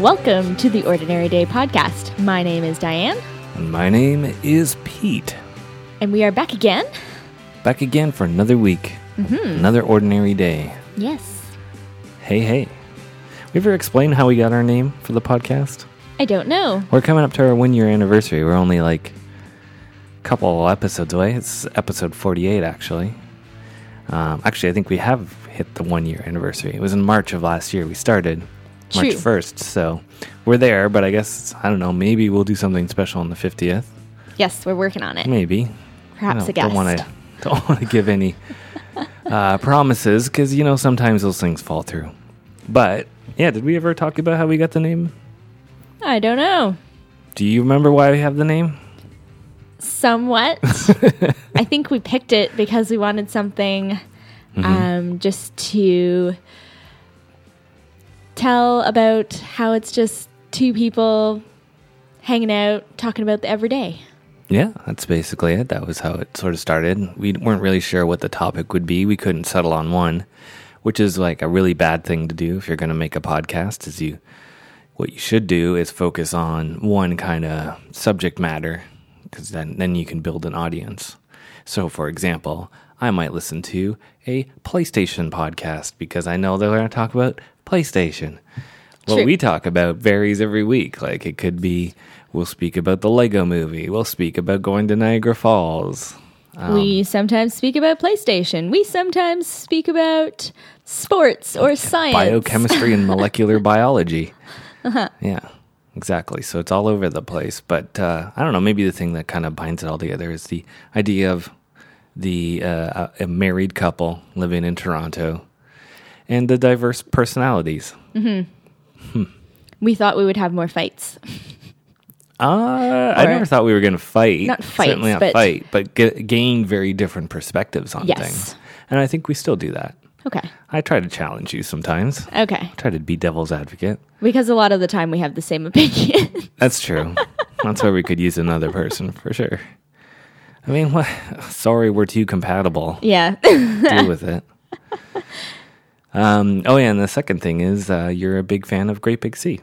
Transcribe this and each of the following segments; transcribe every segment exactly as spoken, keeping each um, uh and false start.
Welcome to the Ordinary Day podcast. My name is Diane. And my name is Pete. And we are back again. Back again for another week. Mm-hmm. Another ordinary day. Yes. Hey, hey. We ever explain how we got our name for the podcast? I don't know. We're coming up to our one-year anniversary. We're only like a couple of episodes away. It's episode forty-eight, actually. Um, actually, I think we have hit the one-year anniversary. It was in March of last year we started. True. March first, so we're there, but I guess, I don't know, maybe we'll do something special on the fiftieth. Yes, we're working on it. Maybe. Perhaps a guest. Don't want to don't want to give any uh, promises, because, you know, sometimes those things fall through. But, yeah, did we ever talk about how we got the name? I don't know. Do you remember why we have the name? Somewhat. I think we picked it because we wanted something mm-hmm. um, just to tell about how it's just two people hanging out, talking about the everyday. Yeah, that's basically it. That was how it sort of started. We weren't really sure what the topic would be. We couldn't settle on one, which is like a really bad thing to do if you're going to make a podcast. Is you, what you should do is focus on one kind of subject matter, because then, then you can build an audience. So, for example, I might listen to a PlayStation podcast because I know they're going to talk about PlayStation. What True. We talk about varies every week. Like, it could be, we'll speak about the Lego Movie. We'll speak about going to Niagara Falls. Um, we sometimes speak about PlayStation. We sometimes speak about sports or science. Biochemistry and molecular biology. Uh-huh. Yeah, exactly. So it's all over the place. But uh, I don't know, maybe the thing that kind of binds it all together is the idea of the uh, a married couple living in Toronto and the diverse personalities. Mm-hmm. Hmm. We thought we would have more fights. Uh, I never thought we were going to fight. Not fight. Certainly not but fight, but g- gain very different perspectives on yes. things. And I think we still do that. Okay. I try to challenge you sometimes. Okay. I try to be devil's advocate. Because a lot of the time we have the same opinion. That's true. That's where we could use another person, for sure. I mean, what? Sorry, we're too compatible. Yeah. Deal with it. Um, oh, yeah, and the second thing is uh, you're a big fan of Great Big Sea.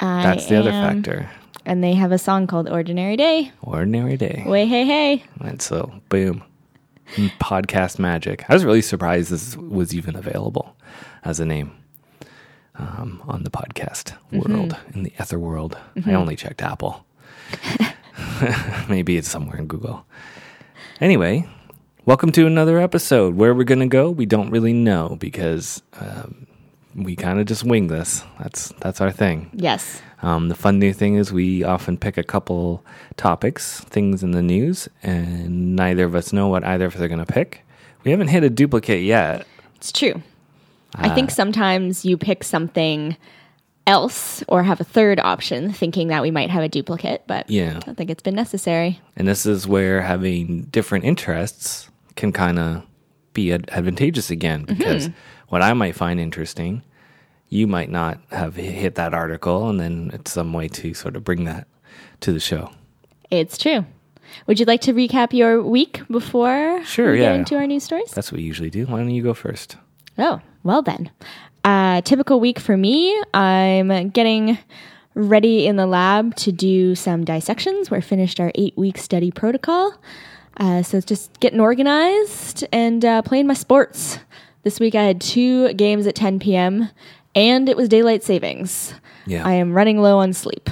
I That's the am. Other factor. And they have a song called Ordinary Day. Ordinary Day. Way, hey, hey. And so, boom. Podcast magic. I was really surprised this was even available as a name um, on the podcast mm-hmm. world, in the ether world. Mm-hmm. I only checked Apple. Maybe it's somewhere in Google. Anyway. Welcome to another episode. Where we're going to go, we don't really know because um, we kind of just wing this. That's that's our thing. Yes. Um, the fun new thing is we often pick a couple topics, things in the news, and neither of us know what either of us are going to pick. We haven't hit a duplicate yet. It's true. Uh, I think sometimes you pick something else or have a third option thinking that we might have a duplicate, but yeah. I don't think it's been necessary. And this is where having different interests can kind of be ad- advantageous again, because mm-hmm. what I might find interesting, you might not have hit that article, and then it's some way to sort of bring that to the show. It's true. Would you like to recap your week before sure, we yeah. get into our news stories? That's what we usually do. Why don't you go first? Oh, well then. Uh, typical week for me, I'm getting ready in the lab to do some dissections. We're finished our eight-week study protocol. Uh, so it's just getting organized and uh, playing my sports. This week I had two games at ten p.m. and it was daylight savings. Yeah. I am running low on sleep.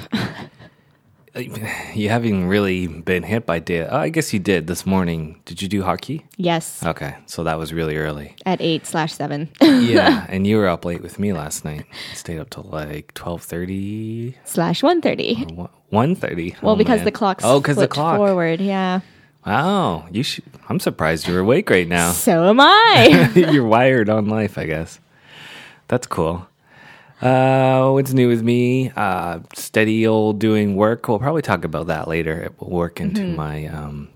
You haven't really been hit by day. Oh, I guess you did this morning. Did you do hockey? Yes. Okay, so that was really early. At eight slash seven. Yeah, and you were up late with me last night. I stayed up till like twelve thirty slash one thirty. One thirty. Well, oh, because man. the clock's oh, because the clock forward. Yeah. Wow, you should. I'm surprised you're awake right now. So am I. You're wired on life, I guess. That's cool. Uh, what's new with me? Uh, steady old doing work. We'll probably talk about that later. It will work into mm-hmm. my, um,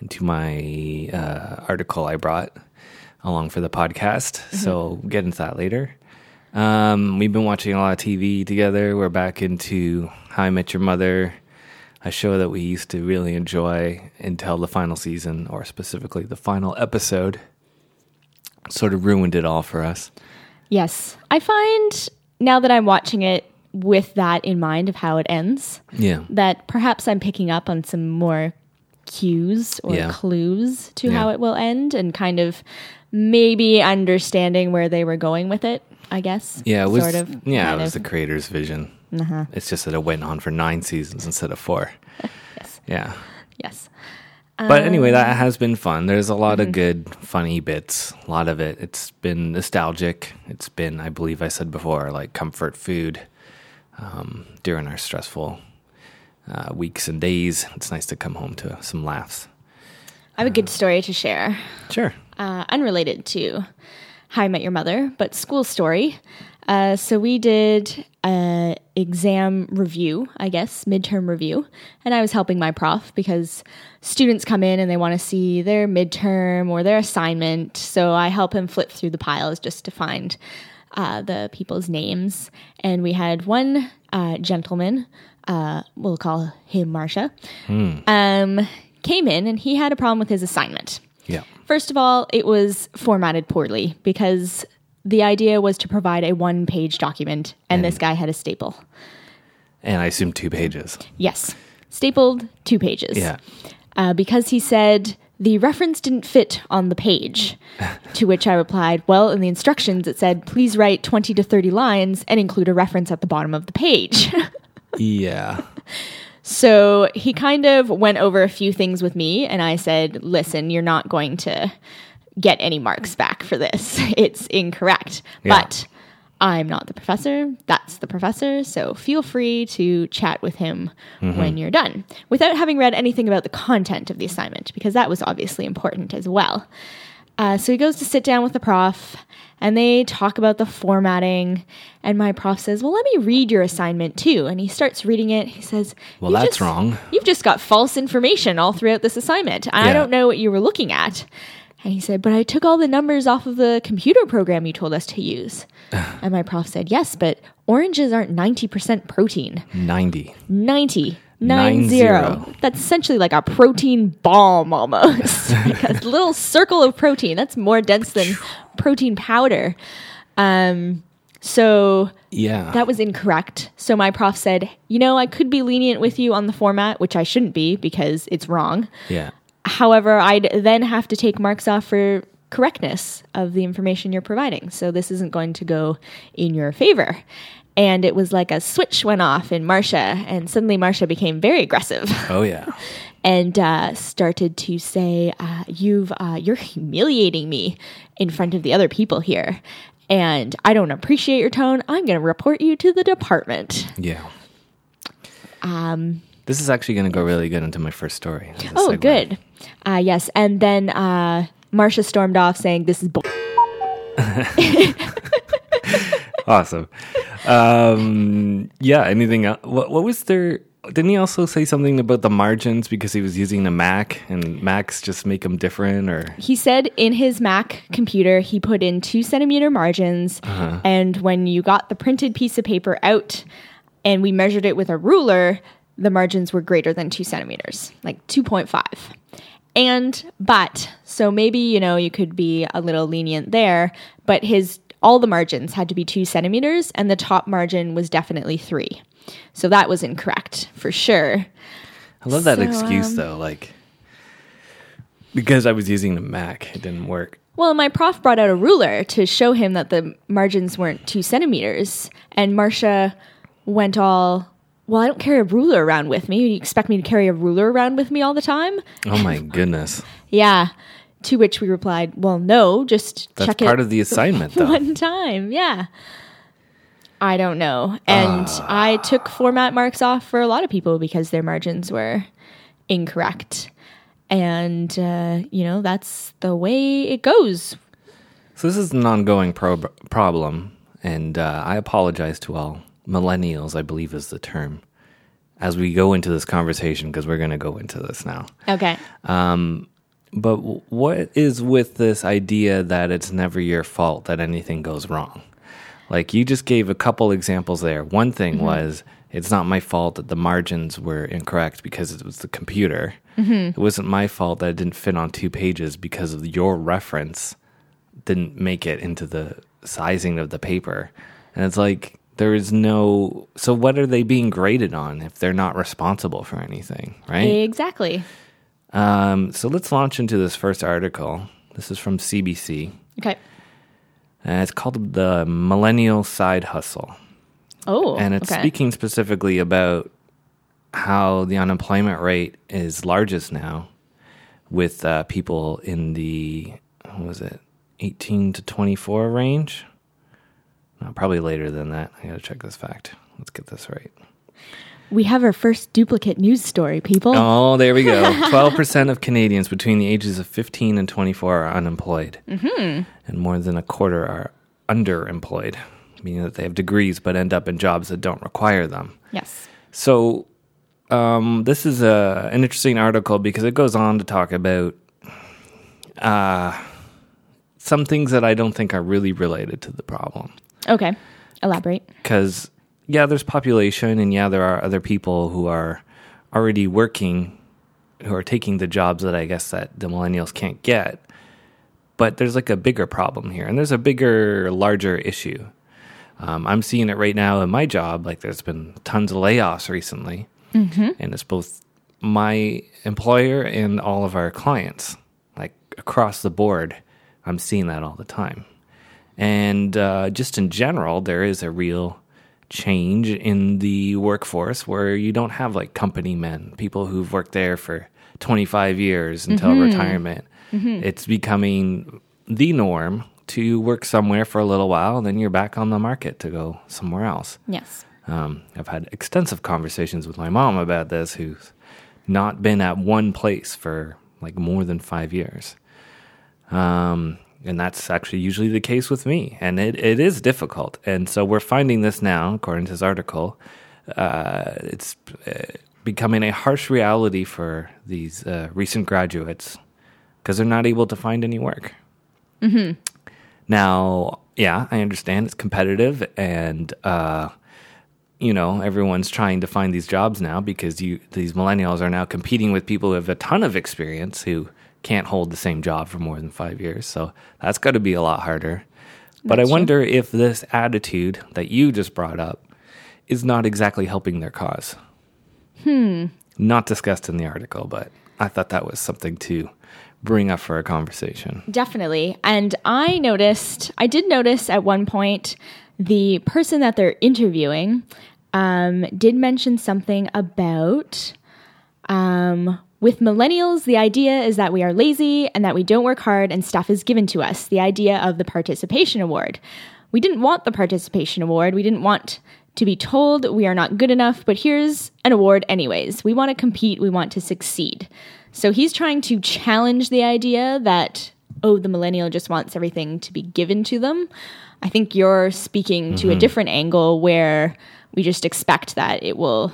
into my, uh, article I brought along for the podcast. Mm-hmm. So we'll get into that later. Um, we've been watching a lot of T V together. We're back into How I Met Your Mother, a show that we used to really enjoy until the final season, or specifically the final episode, sort of ruined it all for us. Yes. I find now that I'm watching it, with that in mind of how it ends. Yeah. That perhaps I'm picking up on some more cues or yeah. clues to yeah. how it will end, and kind of maybe understanding where they were going with it, I guess. Yeah, it was, sort of, yeah, it was of. the creator's vision. Uh-huh. It's just that it went on for nine seasons instead of four. Yes. Yeah. Yes. But anyway, that has been fun. There's a lot mm-hmm. of good, funny bits. A lot of it. It's been nostalgic. It's been, I believe I said before, like comfort food um, during our stressful uh, weeks and days. It's nice to come home to some laughs. I have uh, a good story to share. Sure. Uh, unrelated to How I Met Your Mother, but school story. Uh, so we did an exam review, I guess, midterm review, and I was helping my prof because students come in and they want to see their midterm or their assignment, so I help him flip through the piles just to find uh, the people's names. And we had one uh, gentleman, uh, we'll call him Marsha, mm. um, came in and he had a problem with his assignment. Yeah. First of all, it was formatted poorly because the idea was to provide a one-page document, and, and this guy had a staple. And I assume two pages. Yes. Stapled two pages. Yeah. Uh, because he said, the reference didn't fit on the page, to which I replied, well, in the instructions it said, please write twenty to thirty lines and include a reference at the bottom of the page. Yeah. So he kind of went over a few things with me, and I said, listen, you're not going to get any marks back for this. It's incorrect. Yeah. But I'm not the professor. That's the professor. So feel free to chat with him mm-hmm. when you're done, without having read anything about the content of the assignment, because that was obviously important as well. Uh, so he goes to sit down with the prof, and they talk about the formatting, and my prof says, well, let me read your assignment too. And he starts reading it. He says, well, that's just, wrong. You've just got false information all throughout this assignment. I yeah. don't know what you were looking at. And he said, but I took all the numbers off of the computer program you told us to use. And my prof said, yes, but oranges aren't ninety percent protein. ninety ninety Nine, Nine zero. zero. That's essentially like a protein bomb almost. Like a little circle of protein. That's more dense than protein powder. Um, so yeah. that was incorrect. So my prof said, you know, I could be lenient with you on the format, which I shouldn't be because it's wrong. Yeah. However, I'd then have to take marks off for correctness of the information you're providing. So this isn't going to go in your favor. And it was like a switch went off in Marsha, and suddenly Marsha became very aggressive. Oh, yeah. And uh, started to say, uh, "You've uh, you're humiliating me in front of the other people here, and I don't appreciate your tone. I'm going to report you to the department." Yeah. Um. This is actually going to go really good into my first story. Oh, good. Uh, yes. And then uh, Marsha stormed off saying, this is bull. Awesome. Um, yeah. Anything else? What, what was there? Didn't he also say something about the margins because he was using a Mac and Macs just make them different? Or he said in his Mac computer, he put in two centimeter margins. Uh-huh. And when you got the printed piece of paper out and we measured it with a ruler, the margins were greater than two centimeters, like two point five. And, but, so maybe, you know, you could be a little lenient there, but his, all the margins had to be two centimeters and the top margin was definitely three. So that was incorrect for sure. I love that so, excuse um, though, like, because I was using the Mac, it didn't work. Well, my prof brought out a ruler to show him that the margins weren't two centimeters and Marsha went all, well, I don't carry a ruler around with me. You expect me to carry a ruler around with me all the time? Oh, my goodness. Yeah. To which we replied, well, no, just That's check it. That's part of the assignment, though. One time, yeah. I don't know. And uh. I took format marks off for a lot of people because their margins were incorrect. And, uh, you know, that's the way it goes. So this is an ongoing prob- problem, and uh, I apologize to all millennials, I believe is the term, as we go into this conversation, because we're going to go into this now. Okay. Um, but w- what is with this idea that it's never your fault that anything goes wrong? Like, you just gave a couple examples there. One thing mm-hmm. was, it's not my fault that the margins were incorrect because it was the computer. Mm-hmm. It wasn't my fault that it didn't fit on two pages because of your reference didn't make it into the sizing of the paper. And it's like, There is no... So what are they being graded on if they're not responsible for anything, right? Exactly. Um, so let's launch into this first article. This is from C B C. Okay. And uh, it's called The Millennial Side Hustle. Oh, And it's okay. speaking specifically about how the unemployment rate is largest now with uh, people in the, what was it, eighteen to twenty-four range? No, probably later than that. I got to check this fact. Let's get this right. We have our first duplicate news story, people. Oh, there we go. twelve percent of Canadians between the ages of fifteen and twenty-four are unemployed. Mm-hmm. And more than a quarter are underemployed, meaning that they have degrees but end up in jobs that don't require them. Yes. So um, this is a, an interesting article because it goes on to talk about uh, some things that I don't think are really related to the problem. Okay. Elaborate. Because, yeah, there's population, and yeah, there are other people who are already working, who are taking the jobs that I guess that the millennials can't get. But there's like a bigger problem here, and there's a bigger, larger issue. Um, I'm seeing it right now in my job. Like, there's been tons of layoffs recently, mm-hmm. and it's both my employer and all of our clients. Like, across the board, I'm seeing that all the time. And uh, just in general, there is a real change in the workforce where you don't have like company men, people who've worked there for twenty-five years until mm-hmm. retirement. Mm-hmm. It's becoming the norm to work somewhere for a little while, and then you're back on the market to go somewhere else. Yes. Um, I've had extensive conversations with my mom about this, who's not been at one place for like more than five years. Um And that's actually usually the case with me. And it, it is difficult. And so we're finding this now, according to this article, uh, it's uh, becoming a harsh reality for these uh, recent graduates because they're not able to find any work. Mm-hmm. Now, yeah, I understand it's competitive and, uh, you know, everyone's trying to find these jobs now because you these millennials are now competing with people who have a ton of experience who can't hold the same job for more than five years. So that's got to be a lot harder. But that's I wonder true. If this attitude that you just brought up is not exactly helping their cause. Hmm. Not discussed in the article, but I thought that was something to bring up for a conversation. Definitely. And I noticed, I did notice at one point, the person that they're interviewing um, did mention something about... Um, With millennials, the idea is that we are lazy and that we don't work hard and stuff is given to us. The idea of the participation award. We didn't want the participation award. We didn't want to be told we are not good enough, but here's an award anyways. We want to compete. We want to succeed. So he's trying to challenge the idea that, oh, the millennial just wants everything to be given to them. I think you're speaking to mm-hmm. a different angle where we just expect that it will...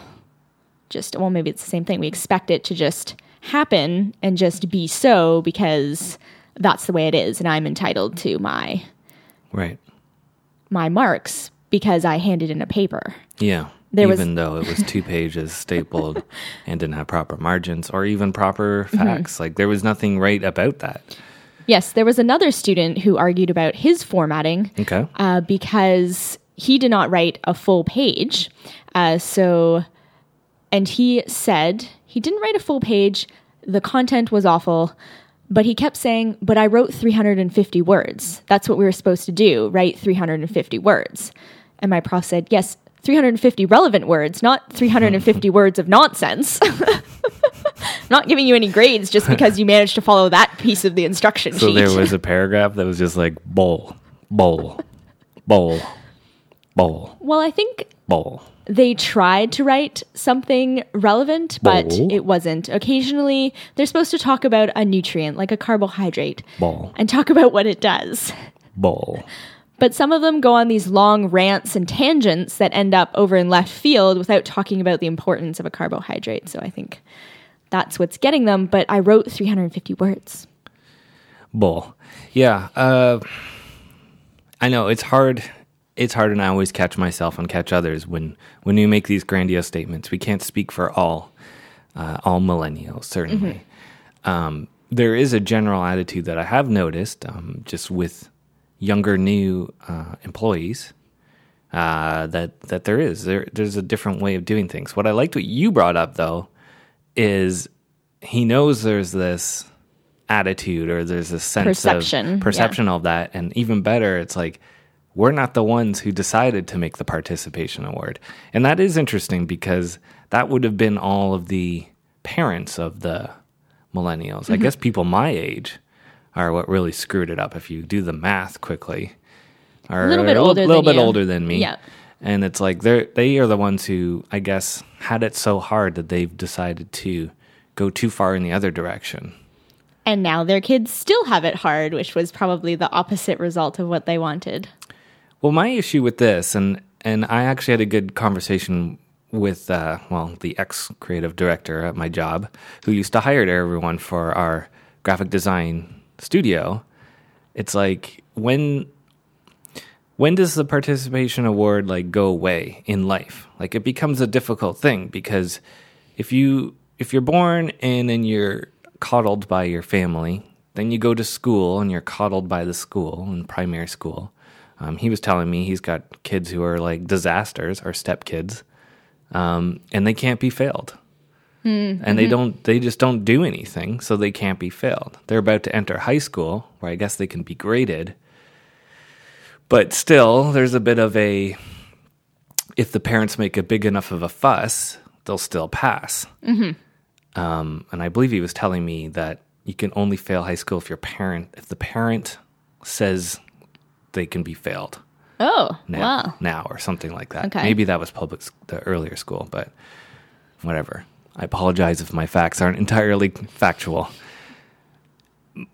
Just, well, maybe it's the same thing. We expect it to just happen and just be so because that's the way it is. And I'm entitled to my right, my marks because I handed in a paper. Yeah. There even was... though it was two pages stapled and didn't have proper margins or even proper facts. Mm-hmm. Like there was nothing right about that. Yes. There was another student who argued about his formatting. Okay. Uh, because he did not write a full page. Uh, so... And he said, he didn't write a full page, the content was awful, but he kept saying, but I wrote three hundred fifty words. That's what we were supposed to do, write three hundred fifty words. And my prof said, yes, three hundred fifty relevant words, not three hundred fifty words of nonsense. Not giving you any grades just because you managed to follow that piece of the instruction so sheet. So there was a paragraph that was just like, bowl, bowl, bowl, bowl. Well, I think... Bowl. They tried to write something relevant, but Bowl. It wasn't. Occasionally, they're supposed to talk about a nutrient, like a carbohydrate, Bowl. And talk about what it does. Bowl. But some of them go on these long rants and tangents that end up over in left field without talking about the importance of a carbohydrate. So I think that's what's getting them. But I wrote three hundred fifty words. Bowl. Yeah. Uh, I know. It's hard... It's hard, and I always catch myself and catch others when, when we make these grandiose statements. We can't speak for all uh, all millennials, certainly. Mm-hmm. Um, there is a general attitude that I have noticed um, just with younger, new uh, employees uh, that that there is. There, there's a different way of doing things. What I liked what you brought up, though, is he knows there's this attitude or there's this sense perception. of perception yeah. of that. And even better, it's like, we're not the ones who decided to make the participation award. And that is interesting because that would have been all of the parents of the millennials. Mm-hmm. I guess people my age are what really screwed it up, if you do the math quickly. Are a little bit older, a little than bit you. older than me. Yeah. And it's like they're they are the ones who, I guess, had it so hard that they've decided to go too far in the other direction. And now their kids still have it hard, which was probably the opposite result of what they wanted. Well, my issue with this, and, and I actually had a good conversation with, uh, well, the ex-creative director at my job, who used to hire everyone for our graphic design studio. It's like, when when does the participation award, like, go away in life? Like, it becomes a difficult thing, because if, you, if you're born and then you're coddled by your family, then you go to school and you're coddled by the school in primary school. Um, he was telling me he's got kids who are like disasters or stepkids, um, and they can't be failed. Mm-hmm. And they don't, they just don't do anything, so they can't be failed. They're about to enter high school, where I guess they can be graded. But still, there's a bit of a, if the parents make a big enough of a fuss, they'll still pass. Mm-hmm. Um, and I believe he was telling me that you can only fail high school if your parent, if the parent says they can be failed. Oh, now, wow. Now or something like that. Okay. Maybe that was public, the earlier school, but whatever. I apologize if my facts aren't entirely factual.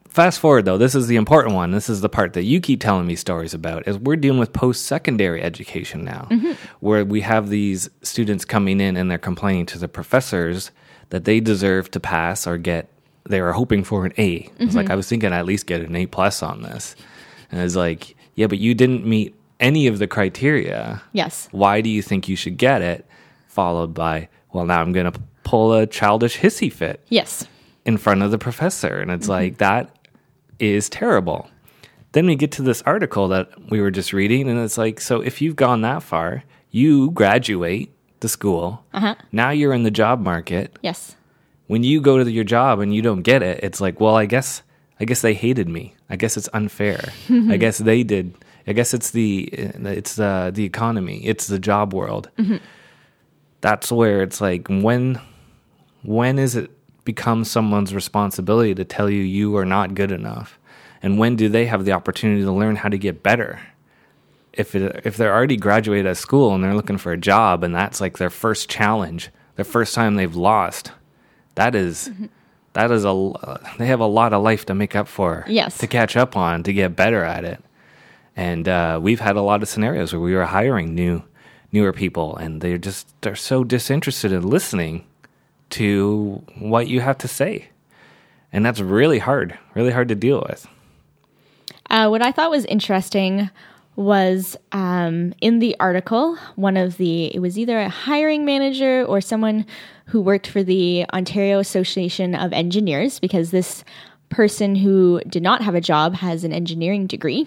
Fast forward, though, this is the important one. This is the part that you keep telling me stories about, is we're dealing with post-secondary education now, mm-hmm. where we have these students coming in and they're complaining to the professors that they deserve to pass or get, they were hoping for an A. Mm-hmm. It's like, I was thinking I at least get an A plus on this. And I was like, yeah, but you didn't meet any of the criteria. Yes. Why do you think you should get it? Followed by, well, now I'm going to pull a childish hissy fit. Yes. In front of the professor. And it's mm-hmm. like, that is terrible. Then we get to this article that we were just reading. And it's like, so if you've gone that far, you graduate the school. Uh-huh. Now you're in the job market. Yes. When you go to your job and you don't get it, it's like, well, I guess... I guess they hated me. I guess it's unfair. I guess they did. I guess it's the it's the, the economy. It's the job world. Mm-hmm. That's where it's like, when when is it become someone's responsibility to tell you you are not good enough? And when do they have the opportunity to learn how to get better? If it, if they're already graduated at school and they're looking for a job and that's like their first challenge, their first time they've lost, that is... Mm-hmm. That is a, uh, they have a lot of life to make up for, yes. to catch up on, to get better at it. And uh, we've had a lot of scenarios where we were hiring new, newer people, and they're just, they're so disinterested in listening to what you have to say. And that's really hard, really hard to deal with. Uh, what I thought was interesting was um, in the article, one of the, it was either a hiring manager or someone who worked for the Ontario Association of Engineers, because this person who did not have a job has an engineering degree.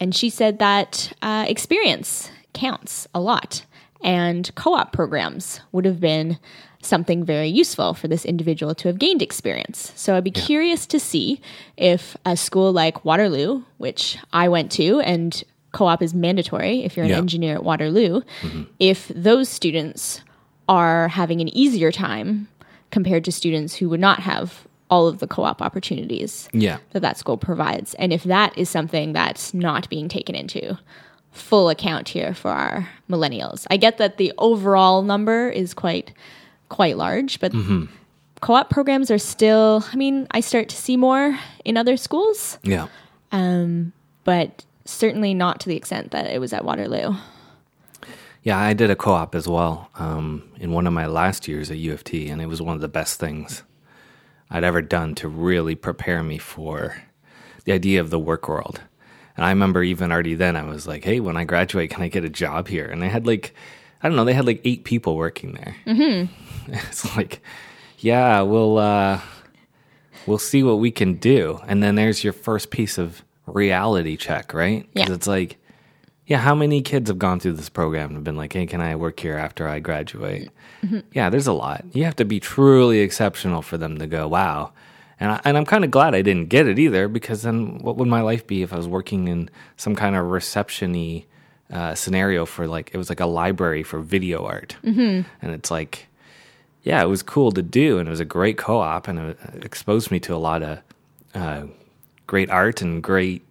And she said that uh, experience counts a lot, and co-op programs would have been something very useful for this individual to have gained experience. So I'd be yeah. curious to see if a school like Waterloo, which I went to, and co-op is mandatory if you're an yeah. engineer at Waterloo, mm-hmm. if those students are having an easier time compared to students who would not have all of the co-op opportunities yeah. that that school provides. And if that is something that's not being taken into full account here for our millennials. I get that the overall number is quite quite large, but mm-hmm. co-op programs are still, I mean, I start to see more in other schools. Yeah. Um, but certainly not to the extent that it was at Waterloo. Yeah, I did a co-op as well um, in one of my last years at U F T, and it was one of the best things I'd ever done to really prepare me for the idea of the work world. And I remember even already then I was like, hey, when I graduate, can I get a job here? And they had like, I don't know, they had like eight people working there. Mm-hmm. It's like, yeah, we'll uh, we'll see what we can do. And then there's your first piece of reality check, right? Because yeah. it's like, Yeah, how many kids have gone through this program and have been like, hey, can I work here after I graduate? Mm-hmm. Yeah, there's a lot. You have to be truly exceptional for them to go, wow. And, I, and I'm kind of glad I didn't get it either, because then what would my life be if I was working in some kind of reception-y uh, scenario for like, it was like a library for video art. Mm-hmm. And it's like, yeah, it was cool to do, and it was a great co-op, and it exposed me to a lot of uh, great art and great,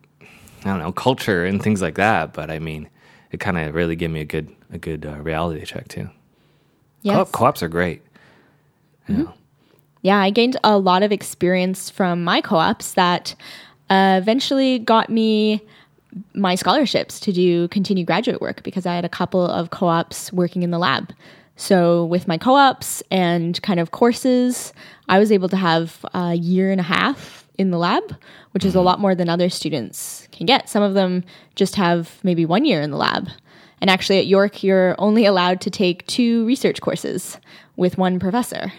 I don't know, culture and things like that. But I mean, it kind of really gave me a good a good uh, reality check too. Yes. Co-op, co-ops are great. You mm-hmm. know. Yeah, I gained a lot of experience from my co-ops that uh, eventually got me my scholarships to do continued graduate work, because I had a couple of co-ops working in the lab. So with my co-ops and kind of courses, I was able to have a year and a half in the lab, which is a lot more than other students can get. Some of them just have maybe one year in the lab. And actually at York, you're only allowed to take two research courses with one professor,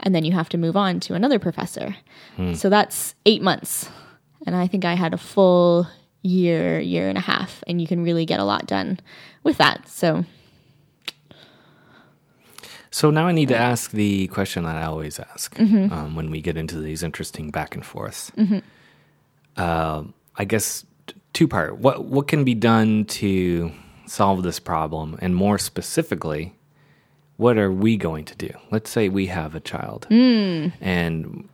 and then you have to move on to another professor. Hmm. So that's eight months. And I think I had a full year, year and a half, and you can really get a lot done with that. So... So now I need to ask the question that I always ask mm-hmm. um, when we get into these interesting back and forths. Mm-hmm. Uh, I guess t- two part. What what can be done to solve this problem? And more specifically, what are we going to do? Let's say we have a child. Mm. And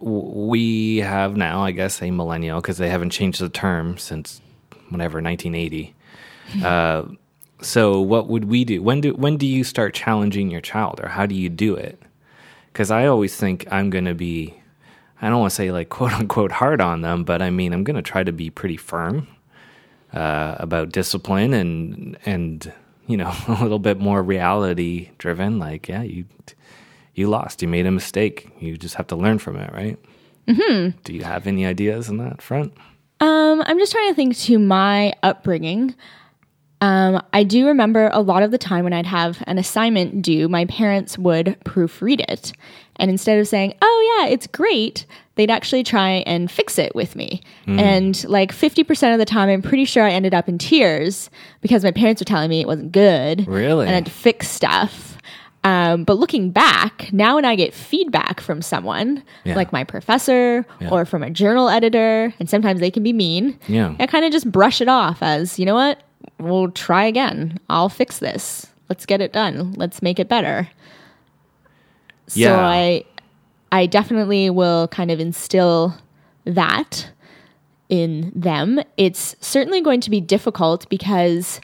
w- we have now, I guess, a millennial, because they haven't changed the term since whenever, nineteen eighty. Uh So what would we do? When do when do you start challenging your child, or how do you do it? Because I always think I'm going to be, I don't want to say like quote unquote hard on them, but I mean I'm going to try to be pretty firm uh, about discipline and and you know a little bit more reality driven. Like yeah, you you lost, you made a mistake, you just have to learn from it, right? Mm-hmm. Do you have any ideas in that front? Um, I'm just trying to think to my upbringing. Um, I do remember a lot of the time when I'd have an assignment due, my parents would proofread it. And instead of saying, oh yeah, it's great, they'd actually try and fix it with me. Mm. And like fifty percent of the time, I'm pretty sure I ended up in tears because my parents were telling me it wasn't good. Really? And I'd fix stuff. Um, but looking back, now when I get feedback from someone, yeah. like my professor yeah. or from a journal editor, and sometimes they can be mean, yeah. I kind of just brush it off as, you know what? We'll try again. I'll fix this. Let's get it done. Let's make it better. Yeah. So I I definitely will kind of instill that in them. It's certainly going to be difficult because...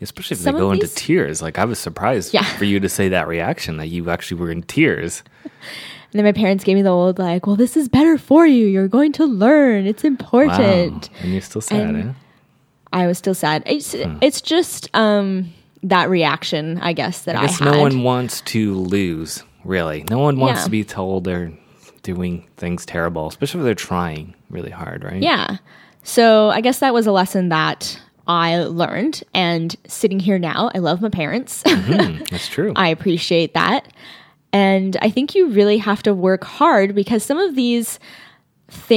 Especially if they go these, into tears. Like I was surprised yeah. for you to say that reaction, that you actually were in tears. And then my parents gave me the old like, well, this is better for you. You're going to learn. It's important. Wow. And you're still sad, and, eh? I was still sad. It's huh. it's just um, that reaction, I guess, that I, guess I had. No one wants to lose, really. No one wants yeah. to be told they're doing things terrible, especially if they're trying really hard, right? Yeah. So I guess that was a lesson that I learned. And sitting here now, I love my parents. Mm-hmm. That's true. I appreciate that. And I think you really have to work hard, because some of these...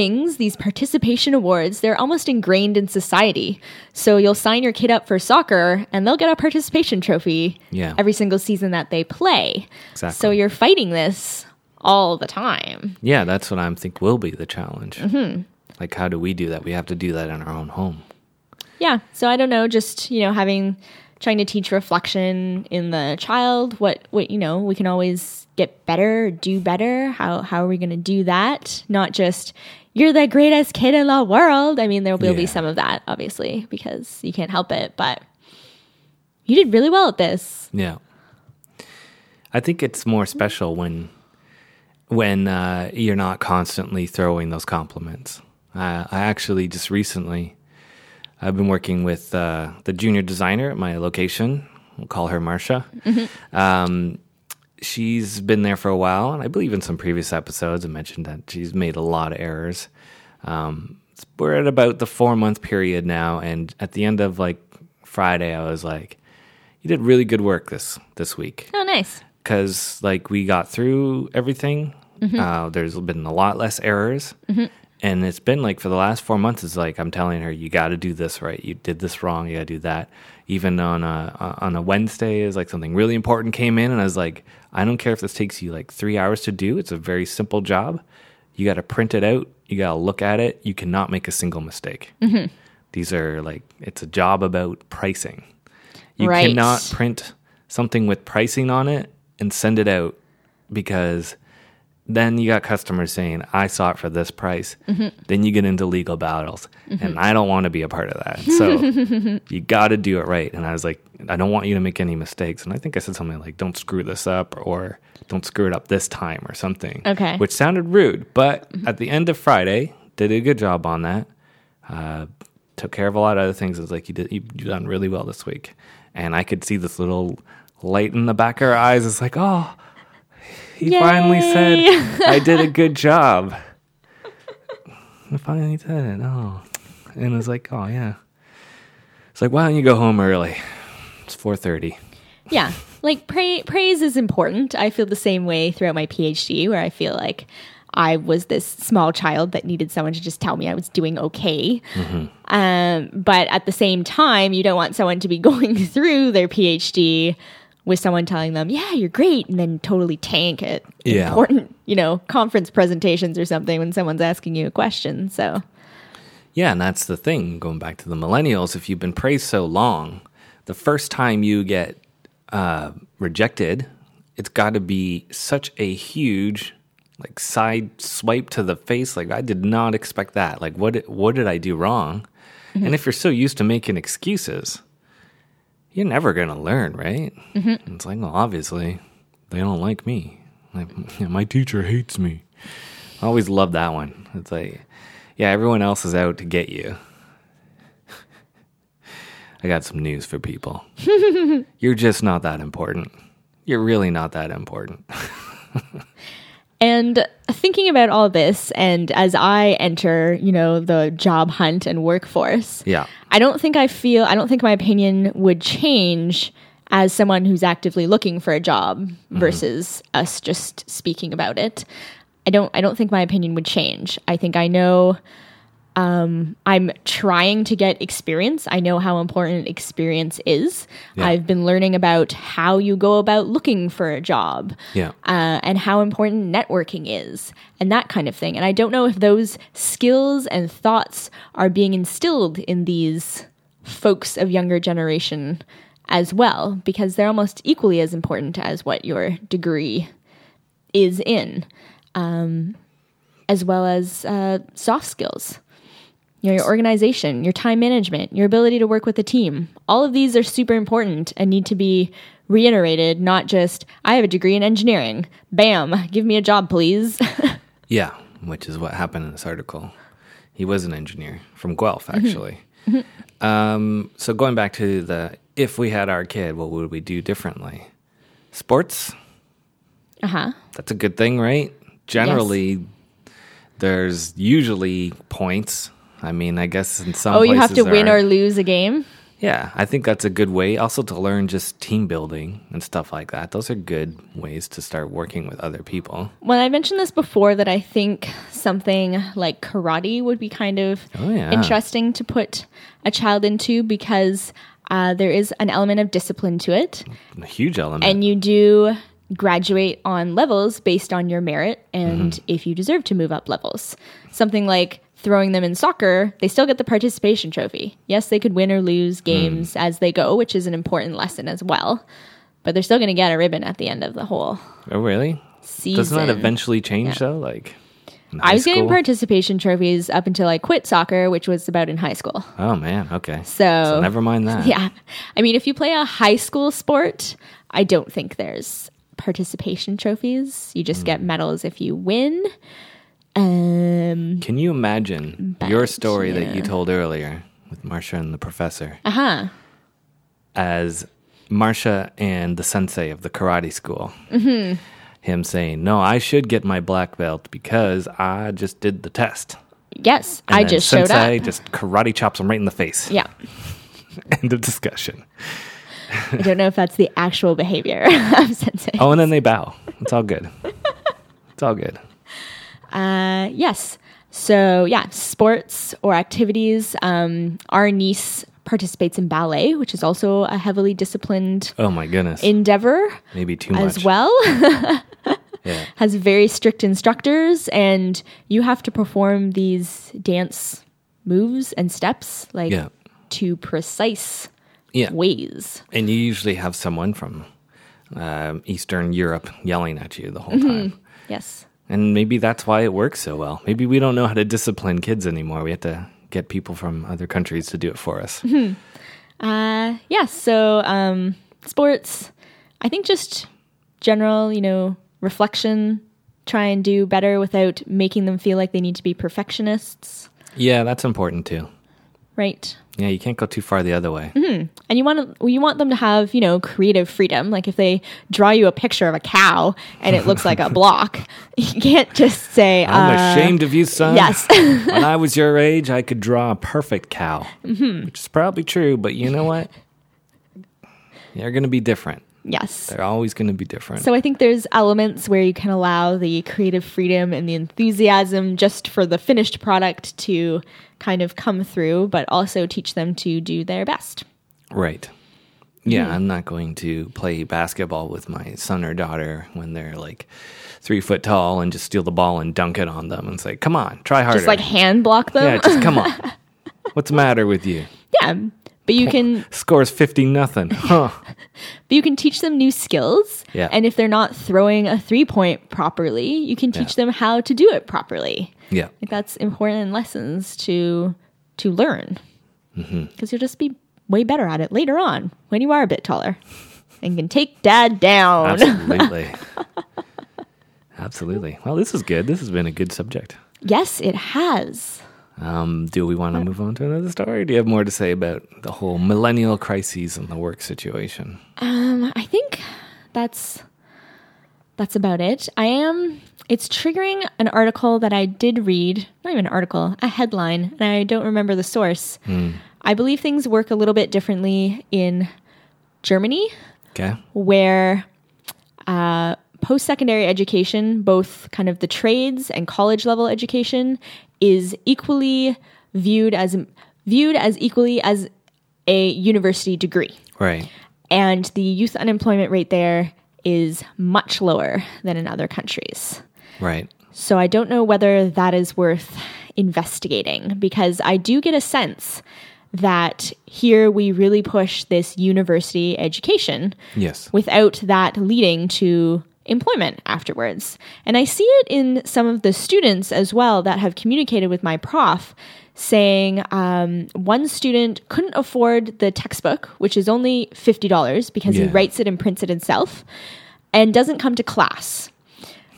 things, these participation awards, they're almost ingrained in society. So you'll sign your kid up for soccer and they'll get a participation trophy yeah. every single season that they play. Exactly. So you're fighting this all the time. Yeah, that's what I think will be the challenge. Mm-hmm. Like, how do we do that? We have to do that in our own home. Yeah. So I don't know, just, you know, having, trying to teach reflection in the child, what, what, you know, we can always get better, do better. How how are we going to do that? Not just, you're the greatest kid in the world. I mean, there will yeah. be some of that, obviously, because you can't help it, but you did really well at this. Yeah. I think it's more special when when uh, you're not constantly throwing those compliments. Uh, I actually just recently, I've been working with uh, the junior designer at my location. We'll call her Marsha. Mm-hmm. Um She's been there for a while, and I believe in some previous episodes I mentioned that she's made a lot of errors. Um, we're at about the four-month period now, and at the end of, like, Friday, I was like, you did really good work this, this week. Oh, nice. Because, like, we got through everything. Mm-hmm. Uh, there's been a lot less errors, mm-hmm. And it's been like for the last four months, it's like I'm telling her, you got to do this right. You did this wrong. You got to do that. Even on a, on a Wednesday is like something really important came in. And I was like, I don't care if this takes you like three hours to do. It's a very simple job. You got to print it out. You got to look at it. You cannot make a single mistake. Mm-hmm. These are like, it's a job about pricing. You right. cannot print something with pricing on it and send it out, because then you got customers saying, I saw it for this price. Mm-hmm. Then you get into legal battles. Mm-hmm. And I don't want to be a part of that. So you got to do it right. And I was like, I don't want you to make any mistakes. And I think I said something like, don't screw this up, or don't screw it up this time, or something. Okay. Which sounded rude. But mm-hmm. at the end of Friday, did a good job on that. Uh, took care of a lot of other things. It was like, you did, you've done really well this week. And I could see this little light in the back of her eyes. It's like, oh, he Yay. finally said, I did a good job. I finally said it. Oh. And I was like, oh, yeah. It's like, why don't you go home early? It's four thirty. Yeah. Like, pra- praise is important. I feel the same way throughout my PhD, where I feel like I was this small child that needed someone to just tell me I was doing okay. Mm-hmm. Um, but at the same time, you don't want someone to be going through their PhD with someone telling them, yeah, you're great, and then totally tank it. Yeah. Important, you know, conference presentations or something when someone's asking you a question. So, yeah, and that's the thing, going back to the millennials, if you've been praised so long, the first time you get uh, rejected, it's got to be such a huge, like, side swipe to the face. Like, I did not expect that. Like, what, what did I do wrong? Mm-hmm. And if you're so used to making excuses, you're never going to learn, right? Mm-hmm. It's like, well, obviously, they don't like me. Like, my teacher hates me. I always love that one. It's like, yeah, everyone else is out to get you. I got some news for people. You're just not that important. You're really not that important. And thinking about all this, and as I enter, you know, the job hunt and workforce, yeah, I don't think I feel, I don't think my opinion would change as someone who's actively looking for a job mm-hmm. versus us just speaking about it. I don't, I don't think my opinion would change. I think I know, um, I'm trying to get experience. I know how important experience is. Yeah. I've been learning about how you go about looking for a job, yeah, uh, and how important networking is, and that kind of thing. And I don't know if those skills and thoughts are being instilled in these folks of younger generation as well, because they're almost equally as important as what your degree is in, um, as well as uh, soft skills. You know, your organization, your time management, your ability to work with a team. All of these are super important and need to be reiterated, not just, I have a degree in engineering. Bam, give me a job, please. Yeah, which is what happened in this article. He was an engineer from Guelph, actually. Mm-hmm. Mm-hmm. Um, so going back to the, if we had our kid, what would we do differently? Sports? Uh-huh. That's a good thing, right? Generally, yes. There's usually points. I mean, I guess in some places. Oh, you have to win or lose a game? Yeah, I think that's a good way also to learn just team building and stuff like that. Those are good ways to start working with other people. Well, I mentioned this before that I think something like karate would be kind of oh, yeah. interesting to put a child into, because uh, there is an element of discipline to it. A huge element. And you do graduate on levels based on your merit and mm-hmm. if you deserve to move up levels. Something like throwing them in soccer, they still get the participation trophy. Yes, they could win or lose games mm. as they go, which is an important lesson as well. But they're still going to get a ribbon at the end of the whole Oh, really? Season. Doesn't that eventually change, yeah. though? Like, I was school? getting participation trophies up until I quit soccer, which was about in high school. Oh, man. Okay. So, so never mind that. Yeah. I mean, if you play a high school sport, I don't think there's participation trophies. You just mm. get medals if you win. Um, Can you imagine your story yeah. that you told earlier with Marsha and the professor? Uh-huh. As Marsha and the sensei of the karate school. Mm-hmm. Him saying, no, I should get my black belt because I just did the test. Yes, and I just showed up. Sensei just karate chops him right in the face. Yeah. End of discussion. I don't know if that's the actual behavior of sensei. Oh, and then they bow. It's all good. It's all good. Uh, yes. So yeah, sports or activities. Um, our niece participates in ballet, which is also a heavily disciplined oh my goodness endeavor. Maybe too much as well. Yeah. Has very strict instructors, and you have to perform these dance moves and steps like yeah. to precise yeah. ways. And you usually have someone from um, Eastern Europe yelling at you the whole mm-hmm. time. Yes. And maybe that's why it works so well. Maybe we don't know how to discipline kids anymore. We have to get people from other countries to do it for us. Mm-hmm. Uh, yeah, so um, sports, I think just general, you know, reflection, try and do better without making them feel like they need to be perfectionists. Yeah, that's important too. Right. Yeah, you can't go too far the other way. Mm-hmm. And you want to, you want them to have, you know, creative freedom. Like if they draw you a picture of a cow and it looks like a block, you can't just say... I'm uh, ashamed of you, son. Yes. When I was your age, I could draw a perfect cow, mm-hmm. which is probably true, but you know what? They're going to be different. Yes. They're always going to be different. So I think there's elements where you can allow the creative freedom and the enthusiasm just for the finished product to kind of come through, but also teach them to do their best. Right. Yeah, mm. I'm not going to play basketball with my son or daughter when they're like three foot tall and just steal the ball and dunk it on them and say, come on, try harder. Just like hand block them? Yeah, just come on. What's the matter with you? Yeah. But you can... Scores fifty nothing. Huh. But you can teach them new skills. Yeah. And if they're not throwing a three-point properly, you can teach yeah. them how to do it properly. Yeah. Like that's important lessons to to learn. Because mm-hmm. you'll just be way better at it later on when you are a bit taller. And can take dad down. Absolutely. Absolutely. Well, this is good. This has been a good subject. Yes, it has. Um, do we want to move on to another story? Do you have more to say about the whole millennial crises and the work situation? Um, I think that's that's about it. I am. It's triggering an article that I did read. Not even an article, a headline, and I don't remember the source. Mm. I believe things work a little bit differently in Germany, okay, where uh, post-secondary education, both kind of the trades and college-level education, is equally viewed as viewed as equally as a university degree. Right. And the youth unemployment rate there is much lower than in other countries. Right. So I don't know whether that is worth investigating, because I do get a sense that here we really push this university education. Yes. Without that leading to employment afterwards. And I see it in some of the students as well that have communicated with my prof, saying um, one student couldn't afford the textbook, which is only fifty dollars because yeah. he writes it and prints it himself and doesn't come to class.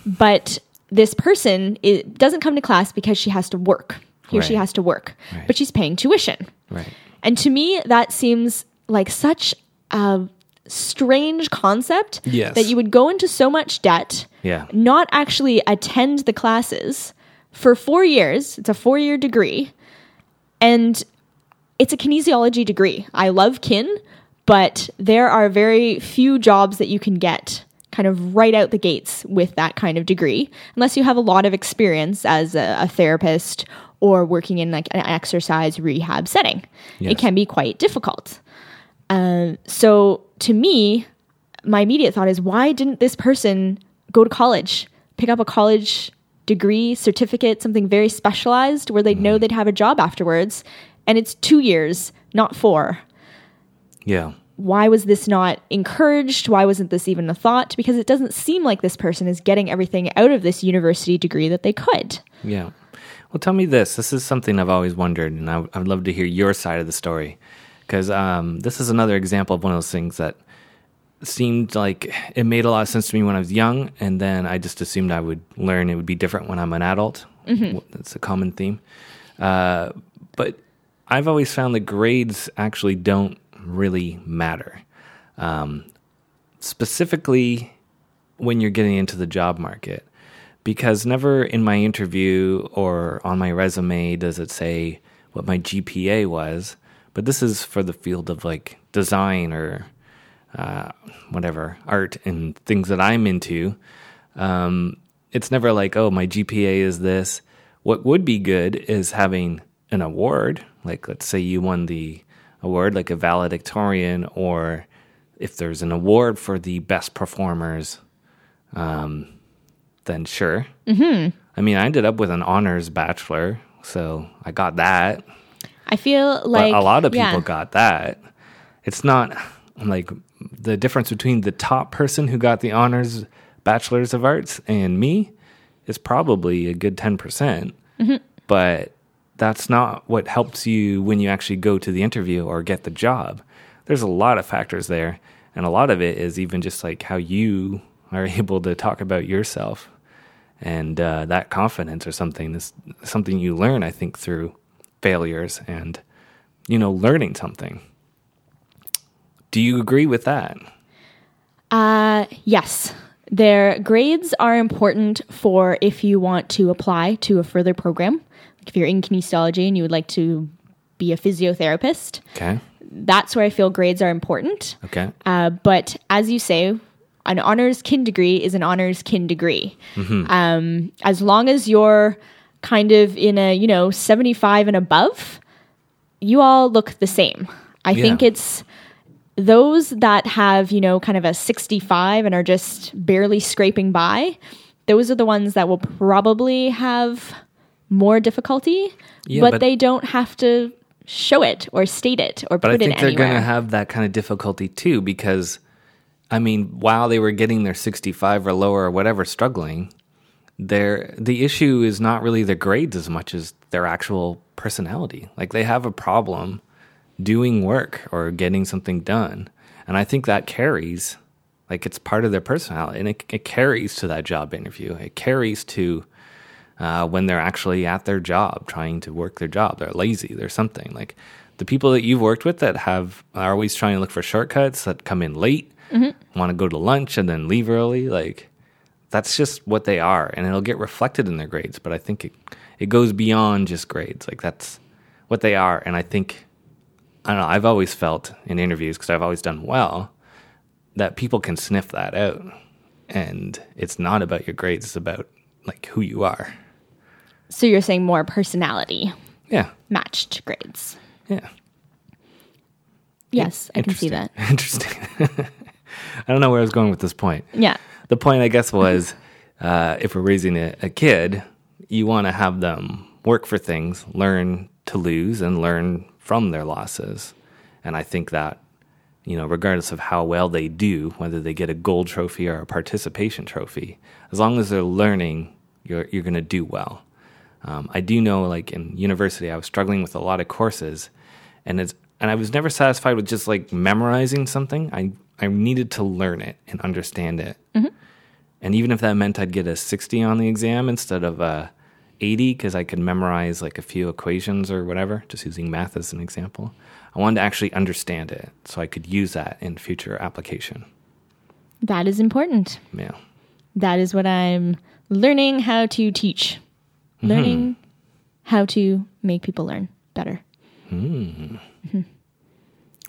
But this person it doesn't come to class because she has to work. He right. or she has to work. Right. But she's paying tuition. Right. And to me, that seems like such a strange concept yes. that you would go into so much debt, yeah. not actually attend the classes for four years. It's a four-year degree, and it's a kinesiology degree. I love kin, but there are very few jobs that you can get kind of right out the gates with that kind of degree, unless you have a lot of experience as a, a therapist or working in like an exercise rehab setting. Yes. It can be quite difficult. Um, so to me, my immediate thought is, why didn't this person go to college, pick up a college degree, certificate, something very specialized where they'd mm. know they'd have a job afterwards? And it's two years, not four. Yeah. Why was this not encouraged? Why wasn't this even a thought? Because it doesn't seem like this person is getting everything out of this university degree that they could. Yeah. Well, tell me this. This is something I've always wondered, and I, I'd love to hear your side of the story. Because um, this is another example of one of those things that seemed like it made a lot of sense to me when I was young, and then I just assumed I would learn it would be different when I'm an adult. Mm-hmm. That's a common theme. Uh, but I've always found that grades actually don't really matter, um, specifically when you're getting into the job market. Because never in my interview or on my resume does it say what my G P A was. But this is for the field of like design or uh, whatever, art and things that I'm into. Um, it's never like, oh, my G P A is this, What would be good is having an award, like let's say you won the award, like a valedictorian, or if there's an award for the best performers, um, then sure. Mm-hmm. I mean, I ended up with an honors bachelor, so I got that. I feel like... But a lot of people yeah. got that. It's not like the difference between the top person who got the honors bachelors of arts and me is probably a good ten percent. Mm-hmm. But that's not what helps you when you actually go to the interview or get the job. There's a lot of factors there. And a lot of it is even just like how you are able to talk about yourself. And uh, that confidence or something is something you learn, I think, through failures and, you know, learning something. Do you agree with that? Uh, yes. Their grades are important for if you want to apply to a further program. Like if you're in kinesiology and you would like to be a physiotherapist, okay, that's where I feel grades are important. Okay. Uh, but as you say, an honors kin degree is an honors kin degree. Mm-hmm. Um, as long as you're kind of in a, you know, seventy-five and above, you all look the same. I yeah. think it's... Those that have, you know, kind of a sixty-five and are just barely scraping by, those are the ones that will probably have more difficulty, yeah, but, but they don't have to show it or state it or put it anywhere. But I think they're going to have that kind of difficulty too because, I mean, while they were getting their sixty-five or lower or whatever struggling, they're, the issue is not really their grades as much as their actual personality. Like they have a problem doing work or getting something done. And I think that carries, like it's part of their personality, and it, it carries to that job interview. It carries to uh, when they're actually at their job, trying to work their job. They're lazy, they're something. Like the people that you've worked with that have are always trying to look for shortcuts, that come in late, mm-hmm. want to go to lunch and then leave early. Like that's just what they are, and it'll get reflected in their grades. But I think it, it goes beyond just grades. Like that's what they are, and I think... I don't know, I've always felt in interviews, because I've always done well, that people can sniff that out. And it's not about your grades, it's about like who you are. So you're saying more personality. Yeah. Matched grades. Yeah. Yes, I can see that. Interesting. I don't know where I was going with this point. Yeah. The point, I guess, was uh, if we're raising a, a kid, you want to have them work for things, learn to lose, and learn from their losses. And I think that, you know, regardless of how well they do, whether they get a gold trophy or a participation trophy, as long as they're learning, you're you're going to do well. Um, I do know, like in university, I was struggling with a lot of courses, and it's and I was never satisfied with just like memorizing something. I I needed to learn it and understand it. Mm-hmm. And even if that meant I'd get a sixty on the exam instead of a eighty because I could memorize like a few equations or whatever, just using math as an example. I wanted to actually understand it so I could use that in future application. That is important. Yeah. That is what I'm learning how to teach. Learning mm-hmm. how to make people learn better. Mm. Mm-hmm.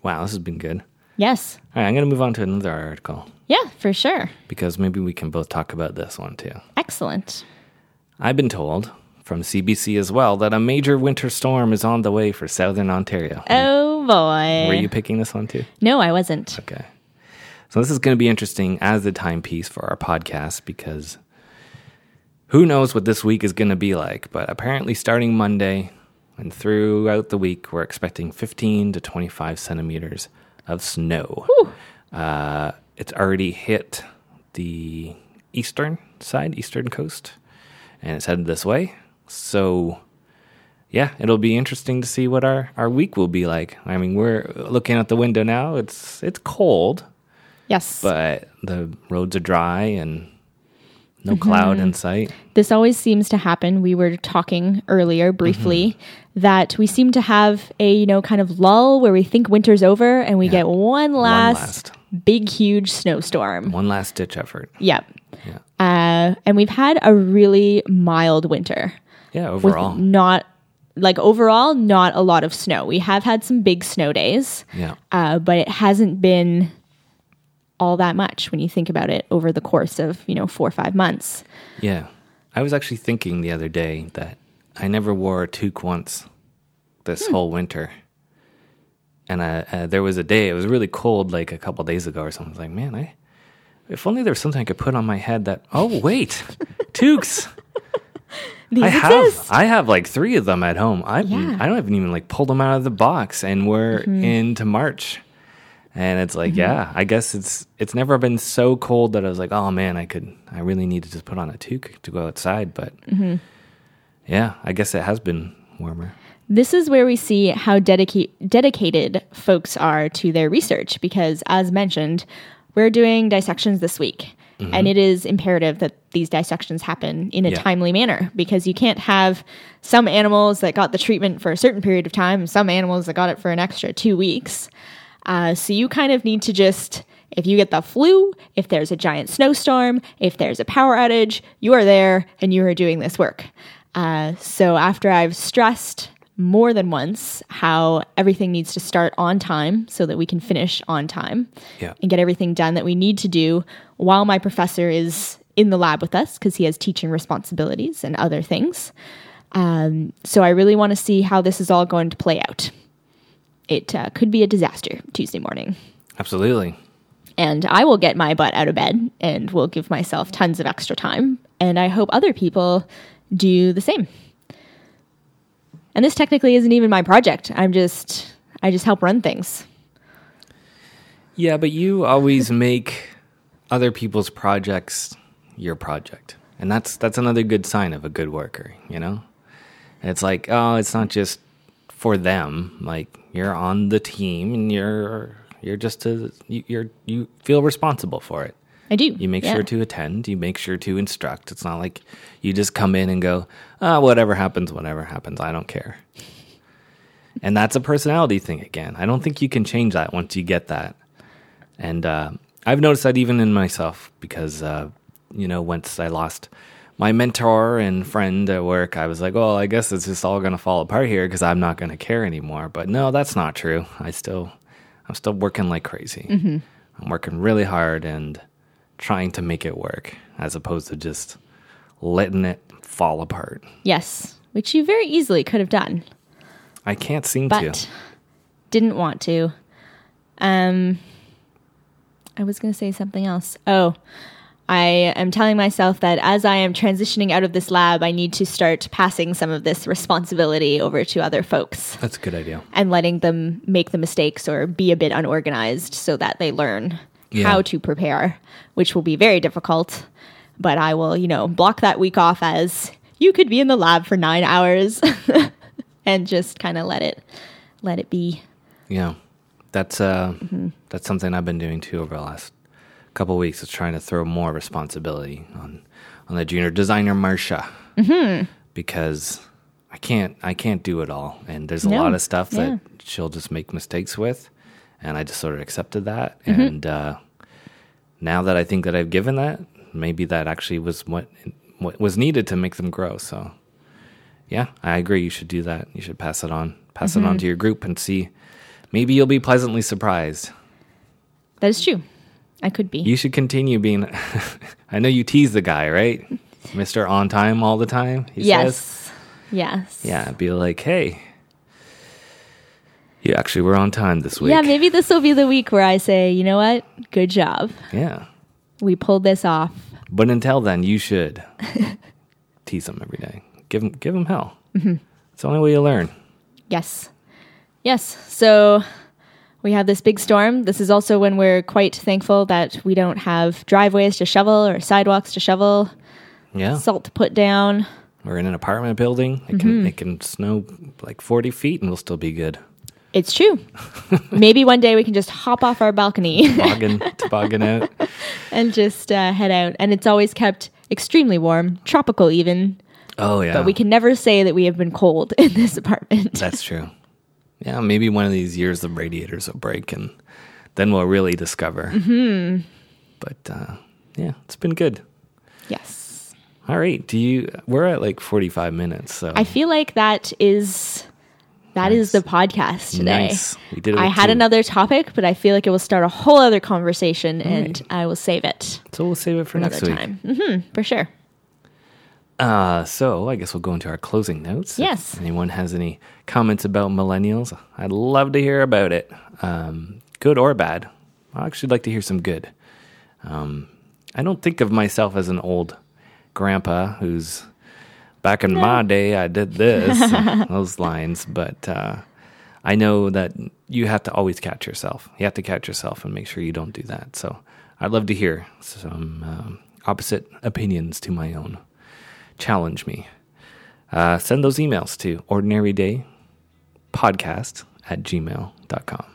Wow, this has been good. Yes. All right, I'm going to move on to another article. Yeah, for sure. Because maybe we can both talk about this one too. Excellent. I've been told... from C B C as well, that a major winter storm is on the way for southern Ontario. Oh, boy. Were you picking this one, too? No, I wasn't. Okay. So this is going to be interesting as a timepiece for our podcast because who knows what this week is going to be like, but apparently starting Monday and throughout the week, we're expecting fifteen to twenty-five centimeters of snow. Uh, it's already hit the eastern side, eastern coast, and it's headed this way. So, yeah, it'll be interesting to see what our, our week will be like. I mean, we're looking out the window now. It's it's cold. Yes. But the roads are dry and no mm-hmm. cloud in sight. This always seems to happen. We were talking earlier briefly mm-hmm. that we seem to have a, you know, kind of lull where we think winter's over and we yeah. get one last, one last big, huge snowstorm. One last ditch effort. Yep. Yeah. Uh, and we've had a really mild winter. Yeah, overall. Not, like, overall, not a lot of snow. We have had some big snow days, yeah. uh, but it hasn't been all that much when you think about it over the course of, you know, four or five months. Yeah. I was actually thinking the other day that I never wore a toque once this hmm. whole winter. And I, uh, there was a day, it was really cold like a couple days ago or something. I was like, man, I, if only there was something I could put on my head that, oh, wait, toques. These I exist. have I have like three of them at home. I yeah. I don't haven't even like pulled them out of the box, and we're mm-hmm. into March. And it's like, mm-hmm. yeah, I guess it's it's never been so cold that I was like, oh man, I could I really need to just put on a toque to go outside. But mm-hmm. yeah, I guess it has been warmer. This is where we see how dedica- dedicated folks are to their research, because as mentioned, we're doing dissections this week. Mm-hmm. And it is imperative that these dissections happen in a yeah. timely manner, because you can't have some animals that got the treatment for a certain period of time and some animals that got it for an extra two weeks. Uh, so you kind of need to just, if you get the flu, if there's a giant snowstorm, if there's a power outage, you are there and you are doing this work. Uh, so after I've stressed more than once how everything needs to start on time so that we can finish on time yeah. and get everything done that we need to do while my professor is in the lab with us, because he has teaching responsibilities and other things. Um, so I really want to see how this is all going to play out. It uh, could be a disaster Tuesday morning. Absolutely. And I will get my butt out of bed and will give myself tons of extra time. And I hope other people do the same. And this technically isn't even my project. I'm just, I just help run things. Yeah, but you always make other people's projects your project. And that's that's another good sign of a good worker, you know? And it's like, oh, it's not just for them. Like, you're on the team and you're you're just a, you, you're you feel responsible for it. I do. You make yeah. sure to attend. You make sure to instruct. It's not like you just come in and go, ah, oh, whatever happens, whatever happens. I don't care. And that's a personality thing again. I don't think you can change that once you get that. And uh, I've noticed that even in myself, because, uh, you know, once I lost my mentor and friend at work, I was like, well, I guess it's just all going to fall apart here because I'm not going to care anymore. But no, that's not true. I still, I'm still working like crazy. Mm-hmm. I'm working really hard and trying to make it work as opposed to just letting it fall apart. Yes, which you very easily could have done. I can't seem but to. But didn't want to. Um, I was going to say something else. Oh, I am telling myself that as I am transitioning out of this lab, I need to start passing some of this responsibility over to other folks. That's a good idea. And letting them make the mistakes or be a bit unorganized so that they learn Yeah. how to prepare, which will be very difficult, but I will, you know, block that week off as you could be in the lab for nine hours and just kind of let it, let it be. Yeah. That's, uh, mm-hmm. that's something I've been doing too over the last couple of weeks, is trying to throw more responsibility on, on the junior designer, Marcia, mm-hmm. because I can't, I can't do it all. And there's a no. lot of stuff yeah. that she'll just make mistakes with. And I just sort of accepted that. Mm-hmm. And uh, now that I think that I've given that, maybe that actually was what, what was needed to make them grow. So, yeah, I agree. You should do that. You should pass it on. Pass mm-hmm. it on to your group and see. Maybe you'll be pleasantly surprised. That is true. I could be. You should continue being... I know you tease the guy, right? Mister On Time all the time, he yes. says. Yes. Yeah, be like, hey... You actually were on time this week. Yeah, maybe this will be the week where I say, you know what? Good job. Yeah. We pulled this off. But until then, you should tease them every day. Give them, give them hell. Mm-hmm. It's the only way you learn. Yes. Yes. So we have this big storm. This is also when we're quite thankful that we don't have driveways to shovel or sidewalks to shovel. Yeah. Salt to put down. We're in an apartment building. It mm-hmm. can it can snow like forty feet and we'll still be good. It's true. Maybe one day we can just hop off our balcony. toboggan, toboggan out. And just uh, head out. And it's always kept extremely warm, tropical even. Oh, yeah. But we can never say that we have been cold in this apartment. That's true. Yeah, maybe one of these years the radiators will break and then we'll really discover. Mm-hmm. But uh, yeah, it's been good. Yes. All right. Do you? We're at like forty-five minutes. So I feel like that is... That nice. Is the podcast today. Nice. We did it I had two. Another topic, but I feel like it will start a whole other conversation, All and right. I will save it. So we'll save it for next week. Time. Mm-hmm, for sure. Uh, so I guess we'll go into our closing notes. Yes. If anyone has any comments about millennials, I'd love to hear about it. Um, good or bad. I actually like to hear some good. Um, I don't think of myself as an old grandpa who's back in no. my day, I did this, those lines, but, uh, I know that you have to always catch yourself. You have to catch yourself and make sure you don't do that. So I'd love to hear some, um, opposite opinions to my own. Challenge me. Uh, send those emails to ordinary day podcast at gmail dot com.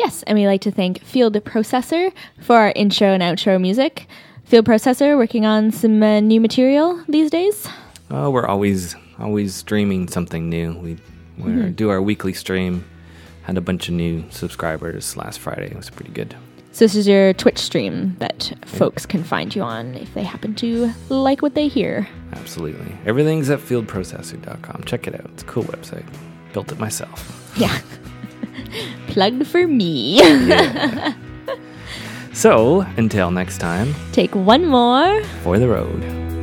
Yes, and we like to thank Field Processor for our intro and outro music. Field Processor working on some uh, new material these days. Oh, we're always always streaming something new. We we mm-hmm. do our weekly stream. Had a bunch of new subscribers last Friday. It was pretty good. So this is your Twitch stream that folks can find you on if they happen to like what they hear. Absolutely. Everything's at field processor dot com. Check it out. It's a cool website. Built it myself. Yeah. Plugged for me. Yeah. So, until next time. Take one more. For the road.